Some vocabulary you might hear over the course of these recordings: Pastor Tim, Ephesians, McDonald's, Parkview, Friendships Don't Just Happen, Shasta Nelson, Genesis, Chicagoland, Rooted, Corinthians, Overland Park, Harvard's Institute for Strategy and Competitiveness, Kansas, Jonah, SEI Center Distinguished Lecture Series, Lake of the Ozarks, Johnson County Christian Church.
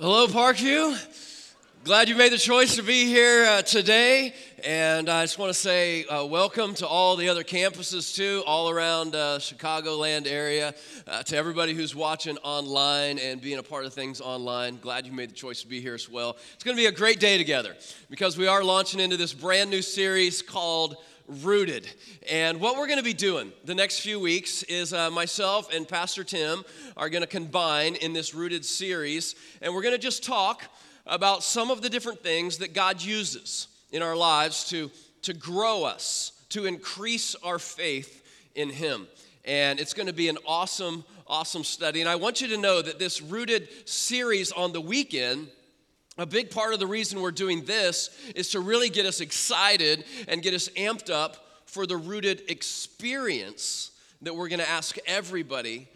Hello, Parkview. Glad you made the choice to be here today. And I just want to say welcome to all the other campuses, too, all around Chicagoland area, to everybody who's watching online and being a part of things online. Glad you made the choice to be here as well. It's going to be a great day together because we are launching into this brand new series called Rooted. And what we're going to be doing the next few weeks is myself and Pastor Tim are going to combine in this Rooted series, and we're going to just talk about some of the different things that God uses in our lives to grow us, to increase our faith in Him. And it's going to be an awesome, awesome study. And I want you to know that this Rooted series on the weekend, a big part of the reason we're doing this is to really get us excited and get us amped up for the Rooted experience that we're going to ask anybody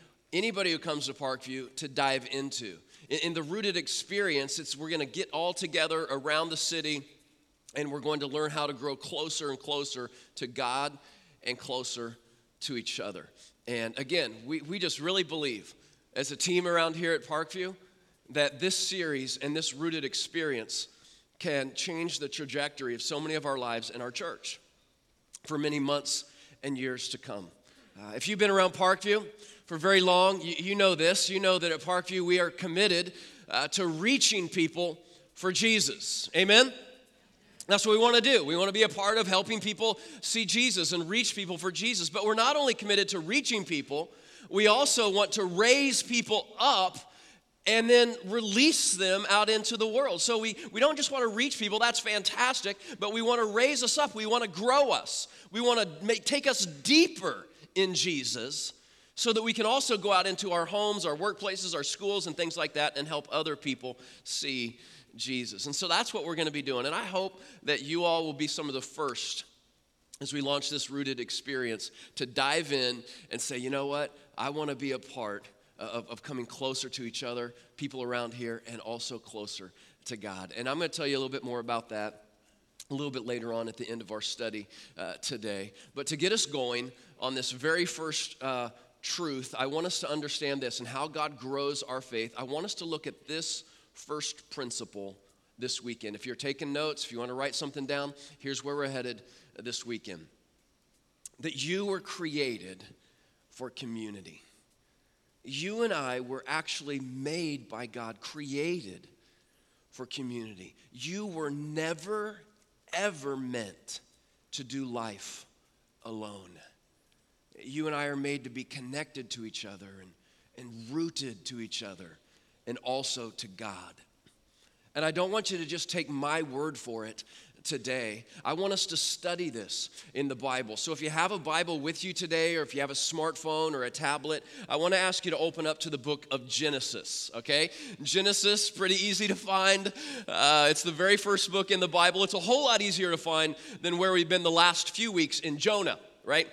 who comes to Parkview, to dive into. In the Rooted experience, we're going to get all together around the city, and we're going to learn how to grow closer and closer to God and closer to each other. And again, we just really believe as a team around here at Parkview that this series and this Rooted experience can change the trajectory of so many of our lives and our church for many months and years to come. If you've been around Parkview for very long, you know this. You know that at Parkview we are committed to reaching people for Jesus. Amen? That's what we want to do. We want to be a part of helping people see Jesus and reach people for Jesus. But we're not only committed to reaching people, we also want to raise people up and then release them out into the world. So we don't just want to reach people, that's fantastic, but we want to raise us up, we want to grow us, we want to take us deeper in Jesus so that we can also go out into our homes, our workplaces, our schools, and things like that and help other people see Jesus. And so that's what we're going to be doing, and I hope that you all will be some of the first as we launch this Rooted experience to dive in and say, you know what, I want to be a part of coming closer to each other, people around here, and also closer to God. And I'm going to tell you a little bit more about that a little bit later on at the end of our study today. But to get us going on this very first truth, I want us to understand this and how God grows our faith. I want us to look at this first principle this weekend. If you're taking notes, if you want to write something down, here's where we're headed this weekend. That you were created for community. You and I were actually made by God, created for community. You were never, ever meant to do life alone. You and I are made to be connected to each other and rooted to each other and also to God. And I don't want you to just take my word for it today. I want us to study this in the Bible. So if you have a Bible with you today, or if you have a smartphone or a tablet, I want to ask you to open up to the book of Genesis, okay? Genesis, pretty easy to find. It's the very first book in the Bible. It's a whole lot easier to find than where we've been the last few weeks in Jonah, right?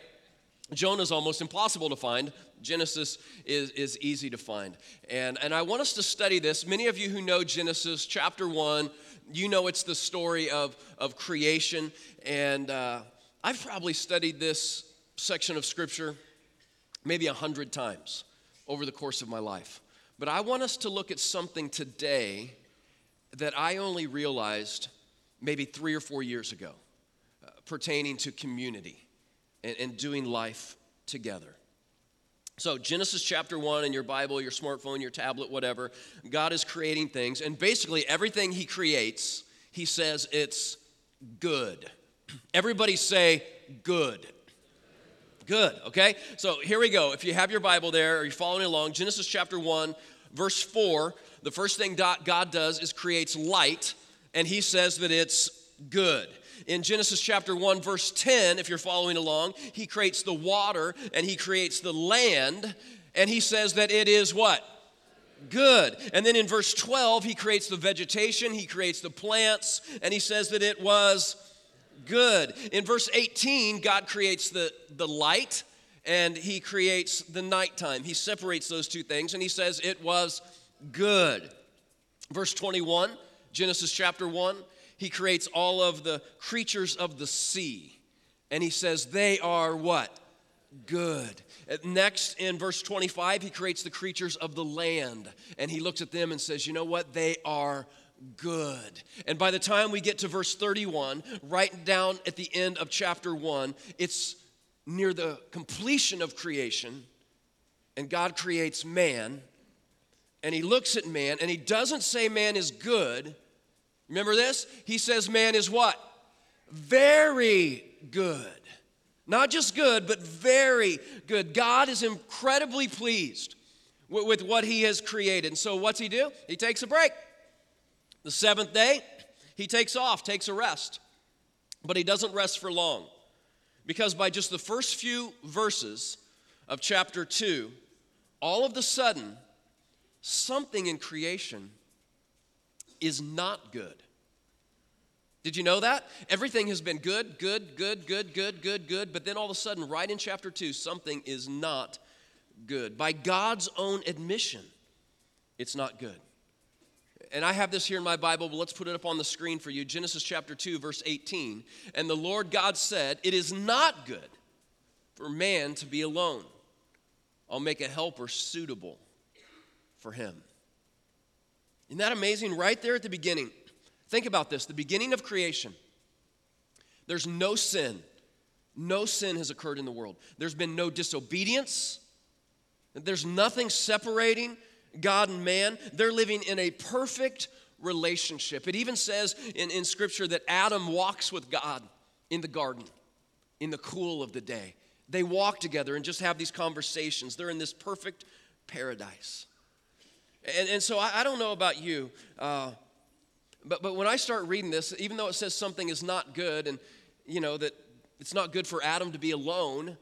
Jonah's almost impossible to find. Genesis is easy to find. And I want us to study this. Many of you who know Genesis chapter 1, you know it's the story of creation. And I've probably studied this section of Scripture maybe 100 times over the course of my life. But I want us to look at something today that I only realized maybe 3 or 4 years ago pertaining to community and doing life together. So Genesis chapter 1 in your Bible, your smartphone, your tablet, whatever, God is creating things. And basically everything He creates, He says it's good. Everybody say good. Good, okay? So here we go. If you have your Bible there or you're following along, Genesis chapter 1, verse 4, the first thing God does is creates light, and He says that it's good. In Genesis chapter 1, verse 10, if you're following along, He creates the water and He creates the land, and He says that it is what? Good. And then in verse 12, He creates the vegetation, He creates the plants, and He says that it was good. In verse 18, God creates the light and He creates the nighttime. He separates those two things and He says it was good. Verse 21, Genesis chapter 1, He creates all of the creatures of the sea, and He says they are what? good. Next, in verse 25, he creates the creatures of the land, and he looks at them and says, you know what? They are good. And by the time we get to verse 31, right down at the end of chapter 1, it's near the completion of creation, and God creates man, and he looks at man, and he doesn't say man is good. Remember this? He says man is what? Very good. Not just good, but very good. God is incredibly pleased with what he has created. And so what's he do? He takes a break. The seventh day, he takes off, takes a rest. But he doesn't rest for long. Because by just the first few verses of chapter 2, all of a sudden, something in creation is not good. Did you know that? Everything has been good, but then all of a sudden, right in chapter 2, something is not good. By God's own admission, it's not good. And I have this here in my Bible, but let's put it up on the screen for you. Genesis chapter 2, verse 18. And the Lord God said, it is not good for man to be alone. I'll make a helper suitable for him. Isn't that amazing? Right there at the beginning. Think about this, the beginning of creation. There's no sin. No sin has occurred in the world. There's been no disobedience. There's nothing separating God and man. They're living in a perfect relationship. It even says in Scripture that Adam walks with God in the garden, in the cool of the day. They walk together and just have these conversations. They're in this perfect paradise. And so I don't know about you, But when I start reading this, even though it says something is not good and, you know, that it's not good for Adam to be alone,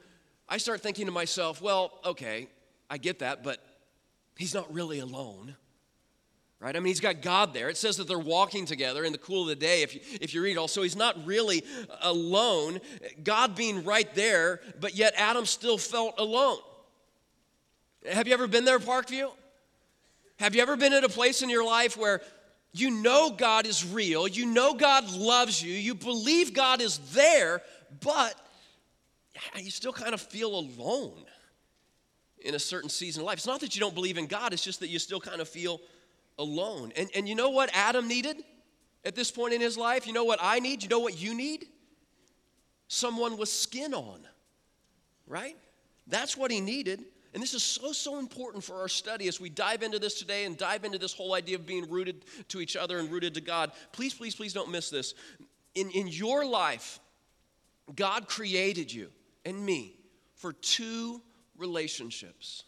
I start thinking to myself, well, okay, I get that, but he's not really alone, right? I mean, he's got God there. It says that they're walking together in the cool of the day, if you read it all. So he's not really alone, God being right there, but yet Adam still felt alone. Have you ever been there, Parkview? Have you ever been at a place in your life where you know God is real, you know God loves you, you believe God is there, but you still kind of feel alone in a certain season of life? It's not that you don't believe in God, it's just that you still kind of feel alone. And you know what Adam needed at this point in his life? You know what I need? You know what you need? Someone with skin on, right? That's what he needed. And this is so important for our study as we dive into this today and dive into this whole idea of being rooted to each other and rooted to God. Please don't miss this. In your life, God created you and me for two relationships,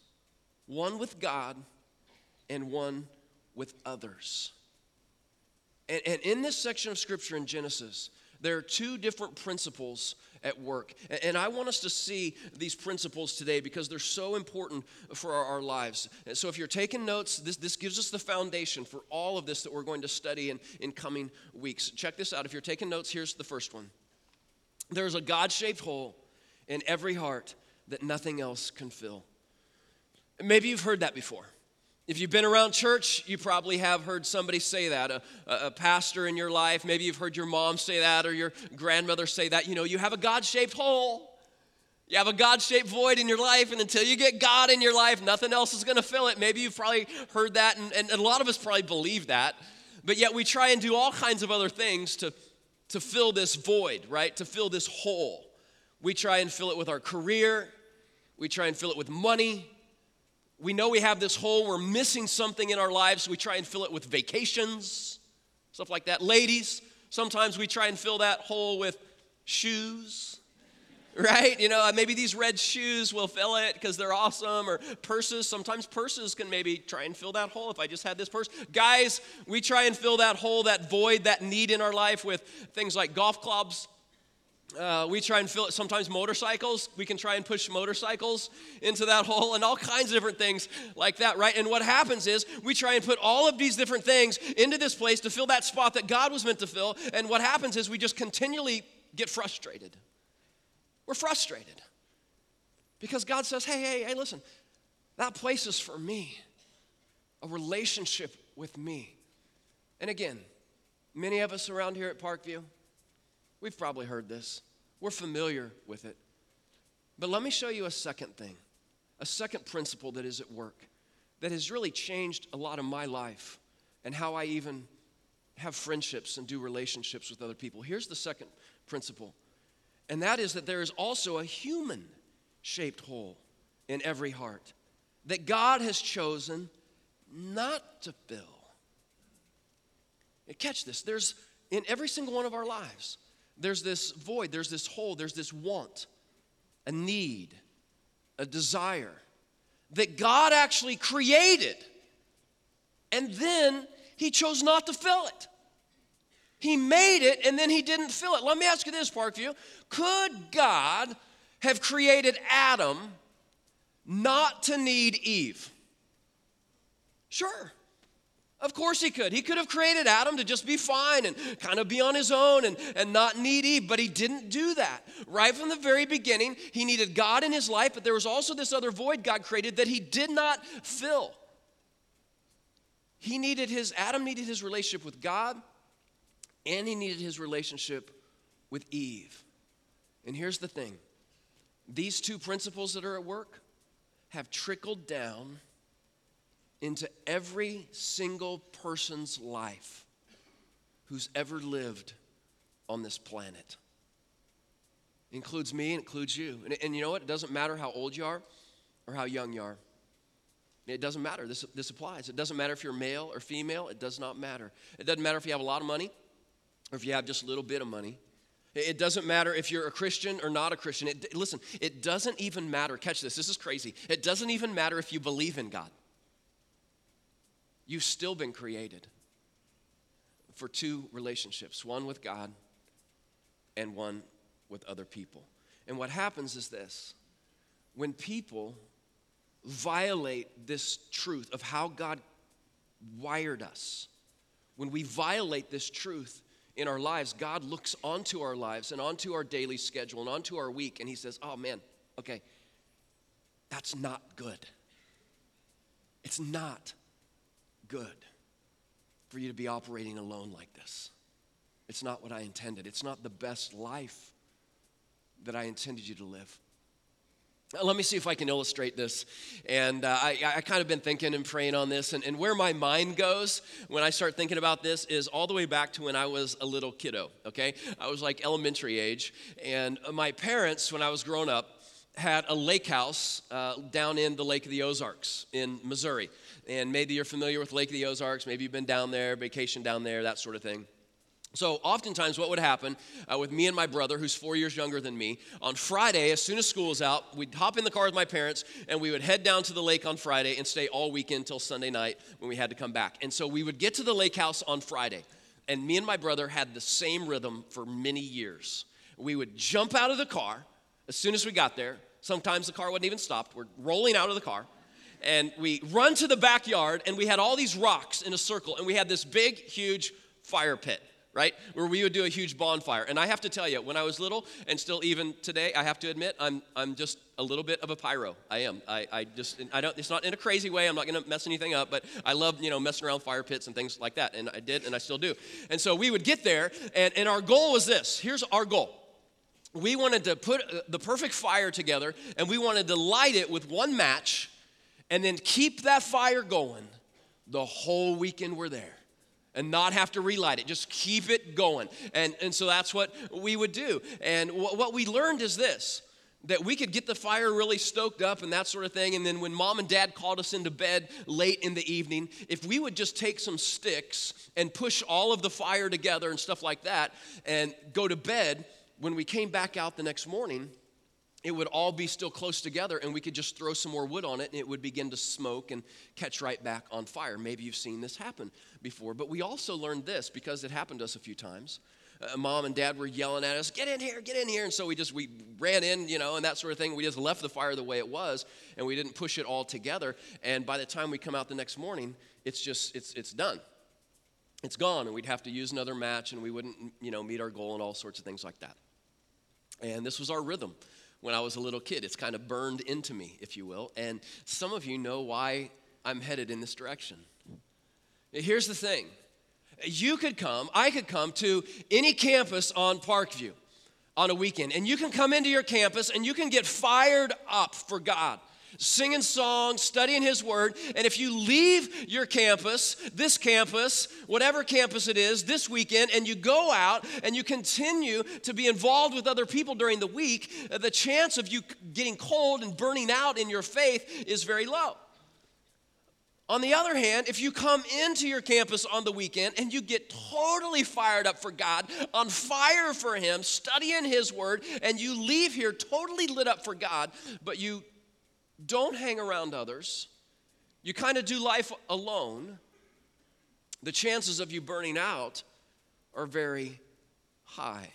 one with God and one with others. And in this section of Scripture in Genesis, there are two different principles at work. And I want us to see these principles today because they're so important for our lives. And so if you're taking notes, this gives us the foundation for all of this that we're going to study in coming weeks. Check this out. If you're taking notes, here's the first one. There's a God-shaped hole in every heart that nothing else can fill. Maybe you've heard that before. If you've been around church, you probably have heard somebody say that, a pastor in your life. Maybe you've heard your mom say that or your grandmother say that. You know, you have a God-shaped hole. You have a God-shaped void in your life, and until you get God in your life, nothing else is going to fill it. Maybe you've probably heard that, and a lot of us probably believe that. But yet we try and do all kinds of other things to fill this void, right, to fill this hole. We try and fill it with our career. We try and fill it with money. We know we have this hole, we're missing something in our lives, so we try and fill it with vacations, stuff like that. Ladies, sometimes we try and fill that hole with shoes, right? You know, maybe these red shoes will fill it because they're awesome, or purses. Sometimes purses can maybe try and fill that hole. If I just had this purse. Guys, we try and fill that hole, that void, that need in our life with things like golf clubs. We try and fill it, sometimes motorcycles. We can try and push motorcycles into that hole and all kinds of different things like that, right? And what happens is we try and put all of these different things into this place to fill that spot that God was meant to fill. And what happens is we just continually get frustrated. We're frustrated because God says, hey, listen, that place is for me, a relationship with me. And again, many of us around here at Parkview, we've probably heard this. We're familiar with it. But let me show you a second thing, a second principle that is at work that has really changed a lot of my life and how I even have friendships and do relationships with other people. Here's the second principle, and that is that there is also a human-shaped hole in every heart that God has chosen not to fill. And catch this, there's in every single one of our lives, there's this void, there's this hole, there's this want, a need, a desire that God actually created, and then He chose not to fill it. He made it, and then He didn't fill it. Let me ask you this, Parkview. Could God have created Adam not to need Eve? Sure. Of course He could. He could have created Adam to just be fine and kind of be on his own and not need Eve, but He didn't do that. Right from the very beginning, He needed God in His life, but there was also this other void God created that He did not fill. He needed Adam needed his relationship with God, and he needed his relationship with Eve. And here's the thing. These two principles that are at work have trickled down into every single person's life who's ever lived on this planet. It includes me and includes you. And you know what? It doesn't matter how old you are or how young you are. It doesn't matter. This applies. It doesn't matter if you're male or female. It does not matter. It doesn't matter if you have a lot of money or if you have just a little bit of money. It doesn't matter if you're a Christian or not a Christian. Listen, it doesn't even matter. Catch this. This is crazy. It doesn't even matter if you believe in God. You've still been created for two relationships, one with God and one with other people. And what happens is this. When people violate this truth of how God wired us, when we violate this truth in our lives, God looks onto our lives and onto our daily schedule and onto our week, and He says, oh man, okay, that's not good. It's not good for you to be operating alone like this. It's not what I intended. It's not the best life that I intended you to live. Let me see if I can illustrate this. And I kind of been thinking and praying on this. And where my mind goes when I start thinking about this is all the way back to when I was a little kiddo, okay? I was like elementary age. And my parents, when I was growing up, had a lake house down in the Lake of the Ozarks in Missouri. And maybe you're familiar with Lake of the Ozarks. Maybe you've been down there, vacationed down there, that sort of thing. So oftentimes what would happen with me and my brother, who's 4 years younger than me, on Friday, as soon as school was out, we'd hop in the car with my parents, and we would head down to the lake on Friday and stay all weekend till Sunday night when we had to come back. And so we would get to the lake house on Friday, and me and my brother had the same rhythm for many years. We would jump out of the car as soon as we got there. Sometimes the car wasn't even stopped. We're rolling out of the car. And we run to the backyard, and we had all these rocks in a circle, and we had this big, huge fire pit, right, where we would do a huge bonfire. And I have to tell you, when I was little, and still even today, I have to admit, I'm just a little bit of a pyro. I am. I don't. It's not in a crazy way. I'm not going to mess anything up, but I love, messing around fire pits and things like that, and I did, and I still do. And so we would get there, and our goal was this. Here's our goal. We wanted to put the perfect fire together, and we wanted to light it with one match, and then keep that fire going the whole weekend we're there. And not have to relight it. Just keep it going. And so that's what we would do. And what we learned is this, that we could get the fire really stoked up and that sort of thing. And then when mom and dad called us into bed late in the evening, if we would just take some sticks and push all of the fire together and stuff like that and go to bed, when we came back out the next morning, it would all be still close together, and we could just throw some more wood on it, and it would begin to smoke and catch right back on fire. Maybe you've seen this happen before. But we also learned this, because it happened to us a few times. Mom and dad were yelling at us, get in here. And so we ran in, and that sort of thing. We just left the fire the way it was, and we didn't push it all together. And by the time we come out the next morning, it's done. It's gone, and we'd have to use another match, and we wouldn't, meet our goal and all sorts of things like that. And this was our rhythm. When I was a little kid, it's kind of burned into me, if you will. And some of you know why I'm headed in this direction. Here's the thing. I could come to any campus on Parkview. on a weekend, and you can come into your campus and you can get fired up for God, singing songs, studying His Word. And if you leave your campus, whatever campus it is, this weekend, and you go out and you continue to be involved with other people during the week, the chance of you getting cold and burning out in your faith is very low. On the other hand, if you come into your campus on the weekend and you get totally fired up for God, on fire for Him, studying His Word, and you leave here totally lit up for God, but you don't hang around others, you kind of do life alone, the chances of you burning out are very high.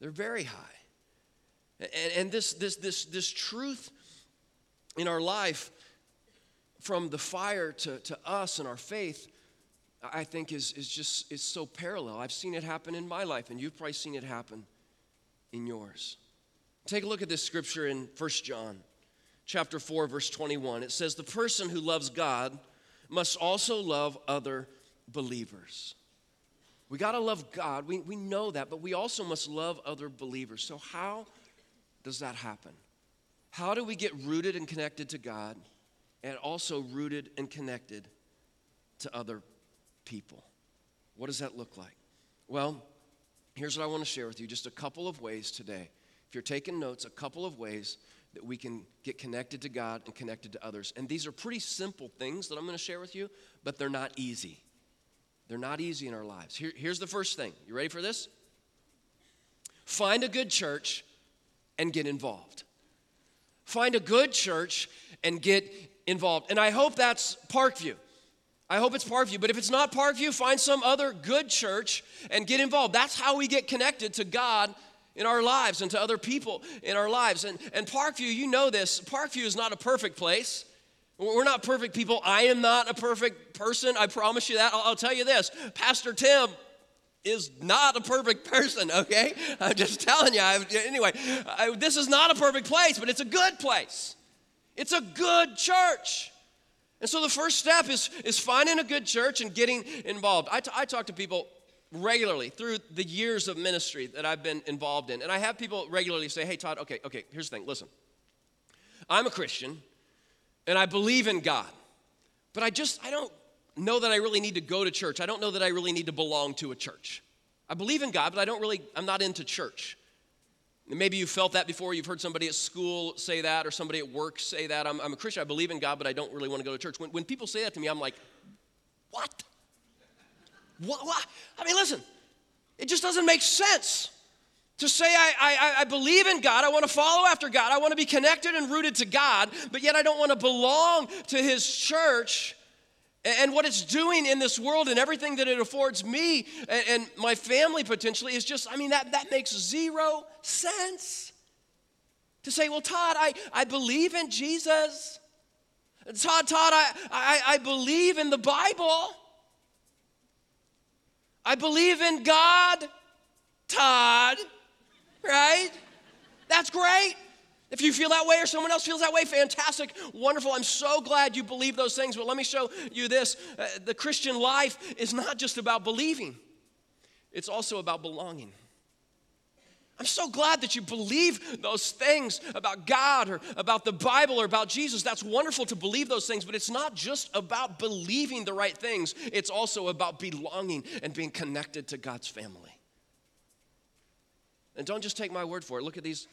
They're very high. And this truth in our life, from the fire to us and our faith, I think is so parallel. I've seen it happen in my life, and you've probably seen it happen in yours. Take a look at this scripture in 1 John. Chapter 4, verse 21, it says, "The person who loves God must also love other believers." We got to love God. We know that, but we also must love other believers. So how does that happen? How do we get rooted and connected to God and also rooted and connected to other people? What does that look like? Well, here's what I want to share with you, just a couple of ways today. If you're taking notes, a couple of ways that we can get connected to God and connected to others. And these are pretty simple things that I'm going to share with you, but they're not easy. They're not easy in our lives. Here's the first thing. You ready for this? Find a good church and get involved. Find a good church and get involved. And I hope that's Parkview. I hope it's Parkview. But if it's not Parkview, find some other good church and get involved. That's how we get connected to God in our lives and to other people in our lives. And Parkview, you know this, Parkview is not a perfect place. We're not perfect people. I am not a perfect person. I promise you that. I'll tell you this, Pastor Tim is not a perfect person, okay? I'm just telling you. This is not a perfect place, but it's a good place. It's a good church. And so the first step is finding a good church and getting involved. I talk to people regularly through the years of ministry that I've been involved in. And I have people regularly say, "Hey, Todd, okay, here's the thing. Listen, I'm a Christian and I believe in God, but I don't know that I really need to go to church. I don't know that I really need to belong to a church. I believe in God, but I'm not into church." And maybe you felt that before. You've heard somebody at school say that or somebody at work say that. I'm a Christian, I believe in God, but I don't really want to go to church. When people say that to me, I'm like, what? What? I mean, listen, it just doesn't make sense to say I believe in God, I want to follow after God, I want to be connected and rooted to God, but yet I don't want to belong to His church and what it's doing in this world and everything that it affords me and my family potentially is just, that makes zero sense. To say, well, Todd, I believe in Jesus. Todd, I believe in the Bible. I believe in God, Todd, right? That's great. If you feel that way or someone else feels that way, fantastic, wonderful. I'm so glad you believe those things. But let me show you this. The Christian life is not just about believing. It's also about belonging. I'm so glad that you believe those things about God or about the Bible or about Jesus. That's wonderful to believe those things, but it's not just about believing the right things. It's also about belonging and being connected to God's family. And don't just take my word for it. Look at these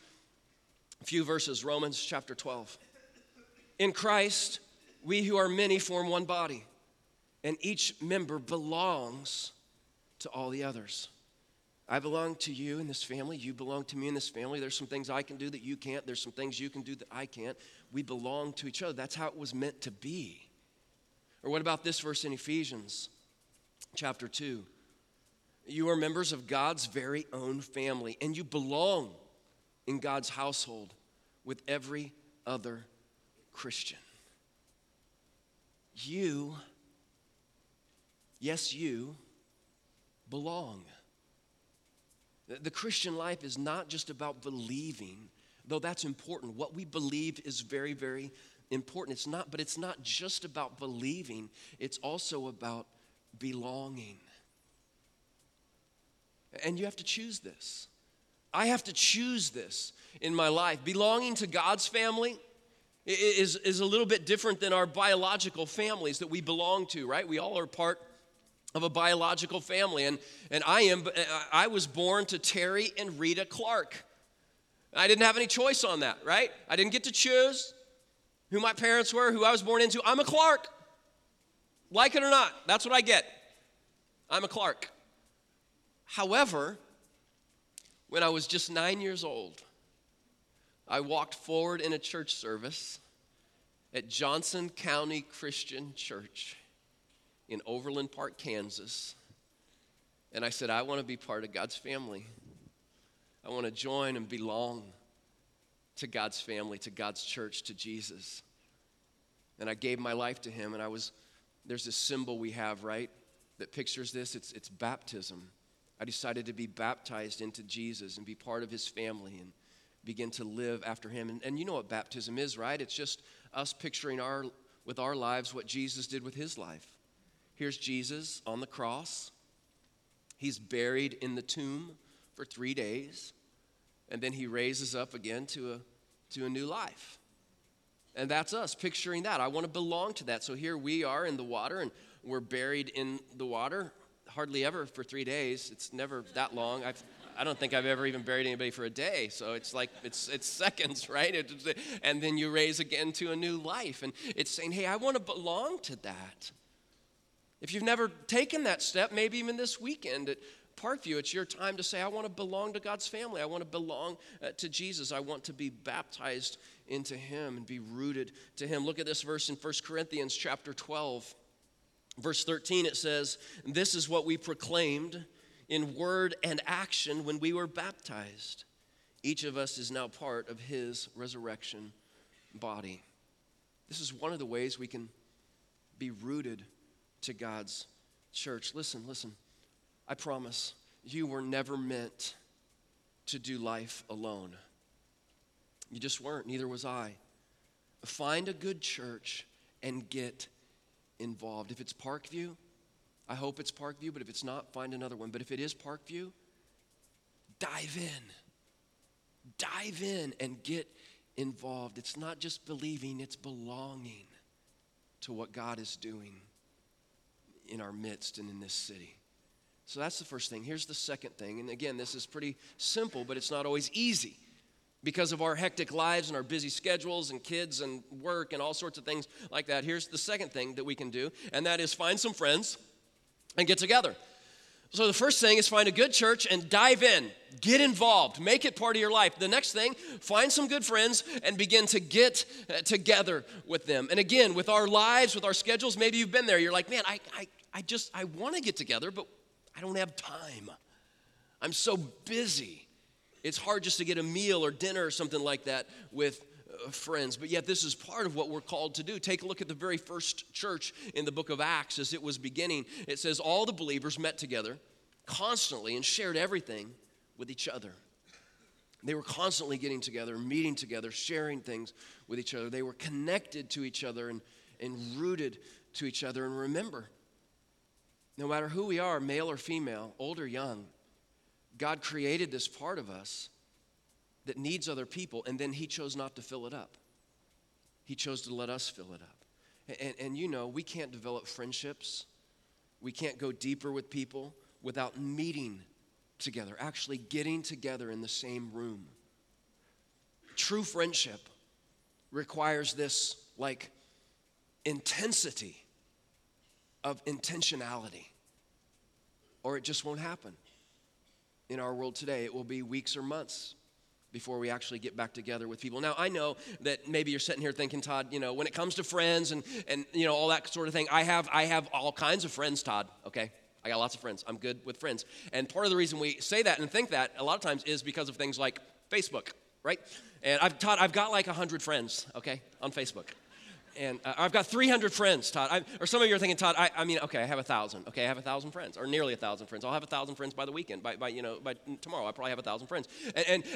few verses, Romans chapter 12. "In Christ, we who are many form one body, and each member belongs to all the others." I belong to you in this family. You belong to me in this family. There's some things I can do that you can't. There's some things you can do that I can't. We belong to each other. That's how it was meant to be. Or what about this verse in Ephesians chapter 2? "You are members of God's very own family, and you belong in God's household with every other Christian." You belong. The Christian life is not just about believing, though that's important. What we believe is very, very important. It's not just about believing. It's also about belonging. And you have to choose this. I have to choose this in my life. Belonging to God's family is a little bit different than our biological families that we belong to, right? We all are part of a biological family, and I was born to Terry and Rita Clark. I didn't have any choice on that, right? I didn't get to choose who my parents were, who I was born into. I'm a Clark. Like it or not, that's what I get. I'm a Clark. However, when I was just 9 years old, I walked forward in a church service at Johnson County Christian Church in Overland Park, Kansas, and I said, I want to be part of God's family. I want to join and belong to God's family, to God's church, to Jesus. And I gave my life to him, and there's this symbol we have, right, that pictures this. It's baptism. I decided to be baptized into Jesus and be part of his family and begin to live after him. And you know what baptism is, right? It's just us picturing with our lives what Jesus did with his life. Here's Jesus on the cross. He's buried in the tomb for 3 days, and then he raises up again to a new life. And that's us picturing that. I want to belong to that. So here we are in the water, and we're buried in the water hardly ever for 3 days. It's never that long. I don't think I've ever even buried anybody for a day. So it's like it's seconds, right? And then you raise again to a new life. And it's saying, hey, I want to belong to that. If you've never taken that step, maybe even this weekend at Parkview, it's your time to say, I want to belong to God's family. I want to belong to Jesus. I want to be baptized into him and be rooted to him. Look at this verse in 1 Corinthians chapter 12, verse 13. It says, this is what we proclaimed in word and action when we were baptized. Each of us is now part of his resurrection body. This is one of the ways we can be rooted to God's church. Listen. I promise you were never meant to do life alone. You just weren't. Neither was I. Find a good church and get involved. If it's Parkview, I hope it's Parkview, but if it's not, find another one. But if it is Parkview, dive in. Dive in and get involved. It's not just believing, it's belonging to what God is doing in our midst and in this city. So that's the first thing. Here's the second thing. And again, this is pretty simple, but it's not always easy because of our hectic lives and our busy schedules and kids and work and all sorts of things like that. Here's the second thing that we can do, and that is find some friends and get together. So the first thing is find a good church and dive in. Get involved. Make it part of your life. The next thing, find some good friends and begin to get together with them. And again, with our lives, with our schedules, maybe you've been there. You're like, man, I want to get together, but I don't have time. I'm so busy. It's hard just to get a meal or dinner or something like that with friends. But yet this is part of what we're called to do. Take a look at the very first church in the book of Acts as it was beginning. It says all the believers met together constantly and shared everything with each other. They were constantly getting together, meeting together, sharing things with each other. They were connected to each other and rooted to each other. And remember, no matter who we are, male or female, old or young, God created this part of us that needs other people, and then he chose not to fill it up. He chose to let us fill it up. And you know, we can't develop friendships. We can't go deeper with people without meeting together, actually getting together in the same room. True friendship requires this, like, intensity of intentionality, or it just won't happen. In our world today, it will be weeks or months before we actually get back together with people. Now, I know that maybe you're sitting here thinking, Todd, you know, when it comes to friends and you know, all that sort of thing, I have all kinds of friends, Todd, okay? I got lots of friends. I'm good with friends. And part of the reason we say that and think that a lot of times is because of things like Facebook, right? And I've got like 100 friends, okay, on Facebook. and I've got 300 friends, Todd. Or some of you are thinking, Todd, I have 1,000. Okay, I have 1,000 friends, or nearly 1,000 friends. I'll have 1,000 friends by the weekend. By tomorrow, I probably have 1,000 friends.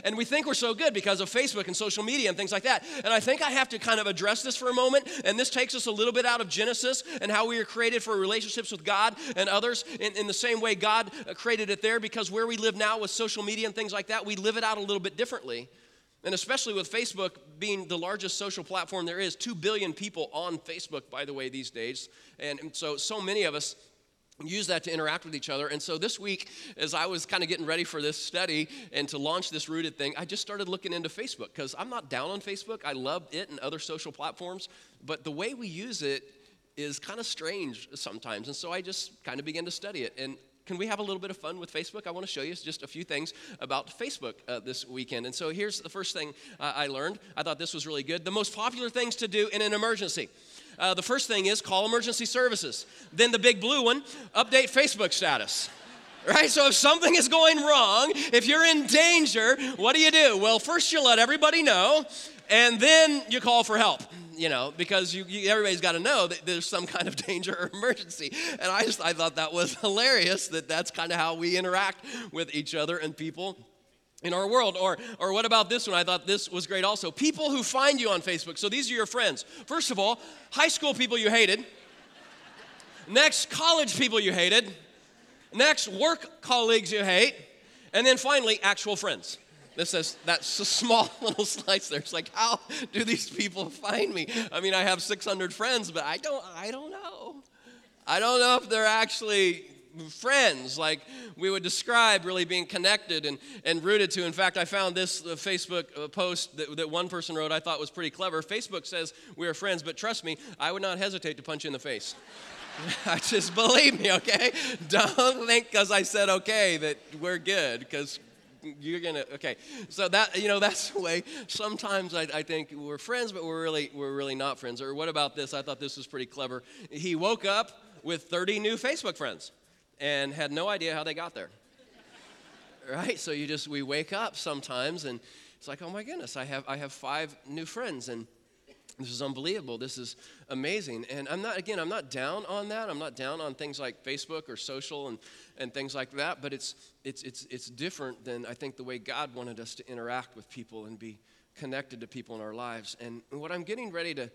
And we think we're so good because of Facebook and social media and things like that. And I think I have to kind of address this for a moment. And this takes us a little bit out of Genesis and how we are created for relationships with God and others in the same way God created it there, because where we live now with social media and things like that, we live it out a little bit differently. And especially with Facebook being the largest social platform there is, 2 billion people on Facebook, by the way, these days. And so many of us use that to interact with each other. And so this week, as I was kind of getting ready for this study and to launch this Rooted thing, I just started looking into Facebook, because I'm not down on Facebook. I love it and other social platforms, but the way we use it is kind of strange sometimes. And so I just kind of began to study it. And can we have a little bit of fun with Facebook? I want to show you just a few things about Facebook this weekend. And so here's the first thing I learned. I thought this was really good. The most popular things to do in an emergency. The first thing is call emergency services. Then the big blue one, update Facebook status. Right? So if something is going wrong, if you're in danger, what do? Well, first you let everybody know, and then you call for help. Because everybody's got to know that there's some kind of danger or emergency. And I thought that was hilarious, that that's kind of how we interact with each other and people in our world. Or what about this one? I thought this was great also. People who find you on Facebook. So these are your friends. First of all, high school people you hated. Next, college people you hated. Next, work colleagues you hate. And then finally, actual friends. That's a small little slice there. It's like, how do these people find me? I have 600 friends, but I don't know. I don't know if they're actually friends, like we would describe really being connected and rooted to. In fact, I found this Facebook post that one person wrote I thought was pretty clever. Facebook says we are friends, but trust me, I would not hesitate to punch you in the face. Just believe me, okay? Don't think because I said okay that we're good, because you're gonna, okay. So that, that's the way sometimes I think we're friends, but we're really not friends. Or what about this? I thought this was pretty clever. He woke up with 30 new Facebook friends and had no idea how they got there. Right? So we wake up sometimes and it's like, oh my goodness, I have 5 new friends, and this is unbelievable. This is amazing. And I'm not down on that. I'm not down on things like Facebook or social and things like that, but it's different than I think the way God wanted us to interact with people and be connected to people in our lives. And what I'm getting ready to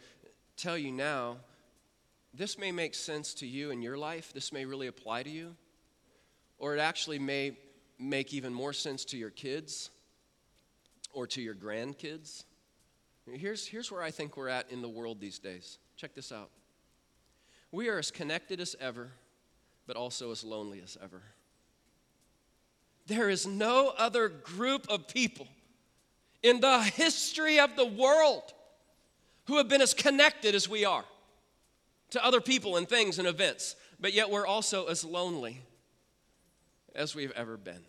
tell you now, this may make sense to you in your life. This may really apply to you, or it actually may make even more sense to your kids or to your grandkids. Here's where I think we're at in the world these days. Check this out. We are as connected as ever, but also as lonely as ever. There is no other group of people in the history of the world who have been as connected as we are to other people and things and events, but yet we're also as lonely as we've ever been.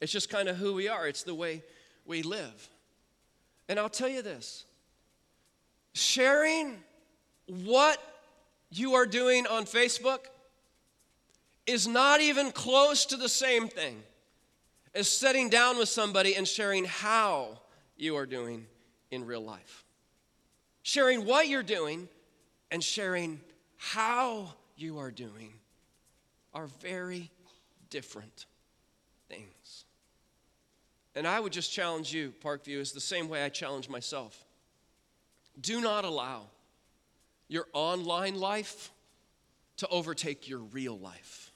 It's just kind of who we are. It's the way we live. And I'll tell you this, sharing what you are doing on Facebook is not even close to the same thing as sitting down with somebody and sharing how you are doing in real life. Sharing what you're doing and sharing how you are doing are very different things. And I would just challenge you, Parkview, is the same way I challenge myself. Do not allow your online life to overtake your real life.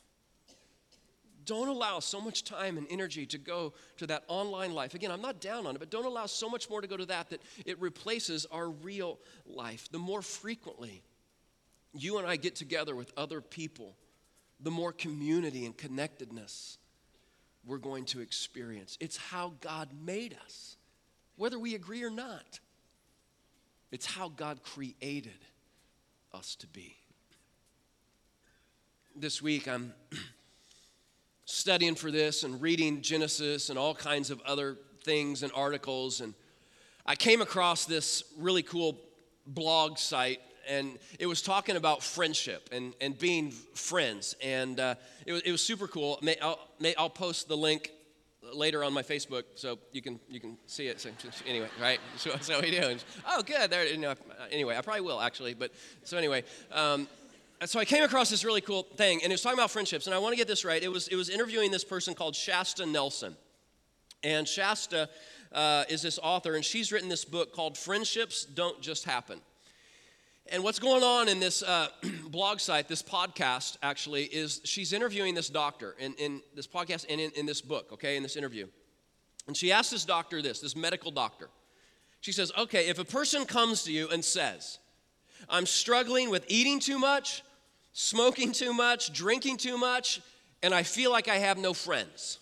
Don't allow so much time and energy to go to that online life. Again, I'm not down on it, but don't allow so much more to go to that it replaces our real life. The more frequently you and I get together with other people, the more community and connectedness we're going to experience. It's how God made us, whether we agree or not. It's how God created us to be. This week I'm studying for this and reading Genesis and all kinds of other things and articles, and I came across this really cool blog site, and it was talking about friendship and being friends, and it was super cool. I'll post the link later on my Facebook, so you can see it. So anyway, right? So we do. And, oh, good. There. You know. Anyway, I probably will actually. But so anyway, so I came across this really cool thing, and it was talking about friendships. And I want to get this right. It was interviewing this person called Shasta Nelson, and Shasta is this author, and she's written this book called Friendships Don't Just Happen. And what's going on in this blog site, this podcast actually, is she's interviewing this doctor in this podcast and in this book, okay, in this interview. And she asks this doctor this medical doctor. She says, okay, if a person comes to you and says, I'm struggling with eating too much, smoking too much, drinking too much, and I feel like I have no friends,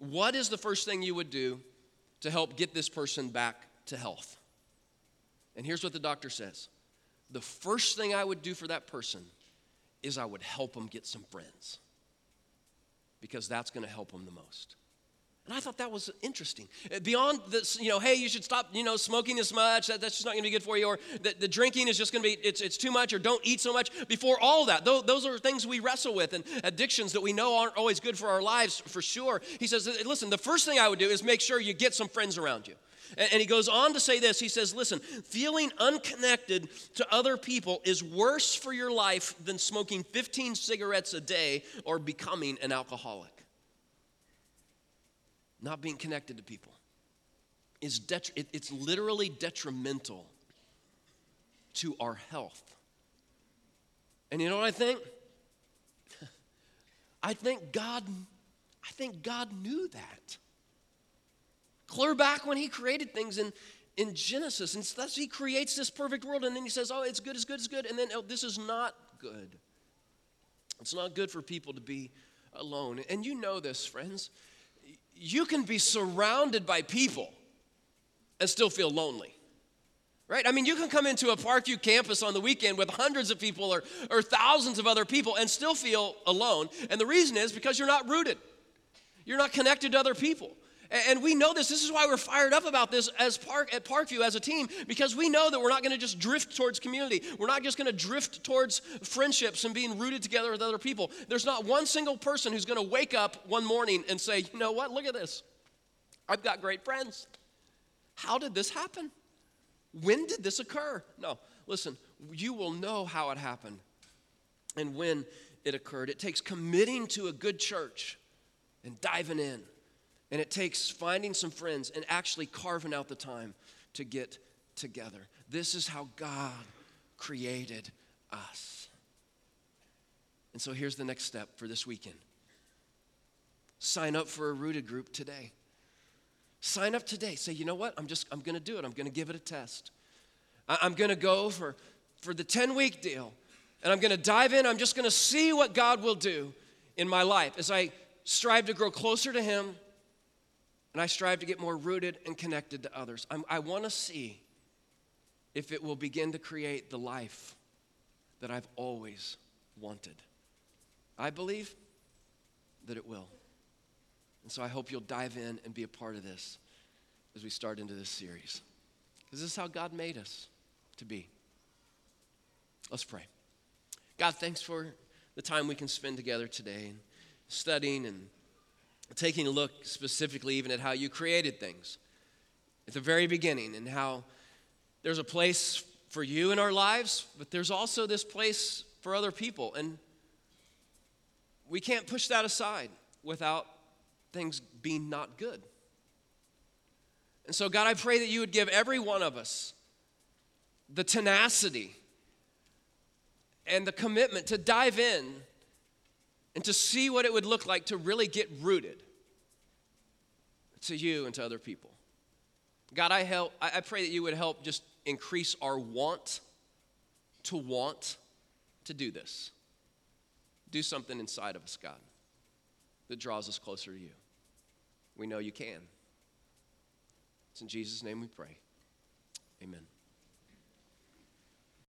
what is the first thing you would do to help get this person back to health? And here's what the doctor says. The first thing I would do for that person is I would help them get some friends, because that's going to help them the most. And I thought that was interesting. Beyond this, you know, hey, you should stop, you know, smoking this much. That's just not going to be good for you. Or the drinking is just going to be, it's too much. Or don't eat so much. Before all that, those are things we wrestle with and addictions that we know aren't always good for our lives, for sure. He says, listen, the first thing I would do is make sure you get some friends around you. And he goes on to say this. He says, listen, feeling unconnected to other people is worse for your life than smoking 15 cigarettes a day or becoming an alcoholic. Not being connected to people is it's literally detrimental to our health. And you know what I think? I think God knew that. Clear back when he created things in Genesis. And so he creates this perfect world, and then he says, oh, it's good, it's good, it's good. And then, oh, this is not good. It's not good for people to be alone. And you know this, friends. You can be surrounded by people and still feel lonely, right? I mean, you can come into a Parkview campus on the weekend with hundreds of people or thousands of other people and still feel alone. And the reason is because you're not rooted. You're not connected to other people. And we know this. This is why we're fired up about this at Parkview as a team, because we know that we're not going to just drift towards community. We're not just going to drift towards friendships and being rooted together with other people. There's not one single person who's going to wake up one morning and say, you know what, look at this. I've got great friends. How did this happen? When did this occur? No, listen, you will know how it happened and when it occurred. It takes committing to a good church and diving in. And it takes finding some friends and actually carving out the time to get together. This is how God created us. And so here's the next step for this weekend. Sign up for a Rooted group today. Sign up today. Say, you know what? I'm going to do it. I'm going to give it a test. I'm going to go for the 10-week deal. And I'm going to dive in. I'm just going to see what God will do in my life as I strive to grow closer to him. And I strive to get more rooted and connected to others. I want to see if it will begin to create the life that I've always wanted. I believe that it will. And so I hope you'll dive in and be a part of this as we start into this series. Because this is how God made us to be. Let's pray. God, thanks for the time we can spend together today and studying and taking a look specifically even at how you created things at the very beginning, and how there's a place for you in our lives, but there's also this place for other people. And we can't push that aside without things being not good. And so, God, I pray that you would give every one of us the tenacity and the commitment to dive in and to see what it would look like to really get rooted to you and to other people. God, I pray that you would help just increase our want to do this. Do something inside of us, God, that draws us closer to you. We know you can. It's in Jesus' name we pray. Amen.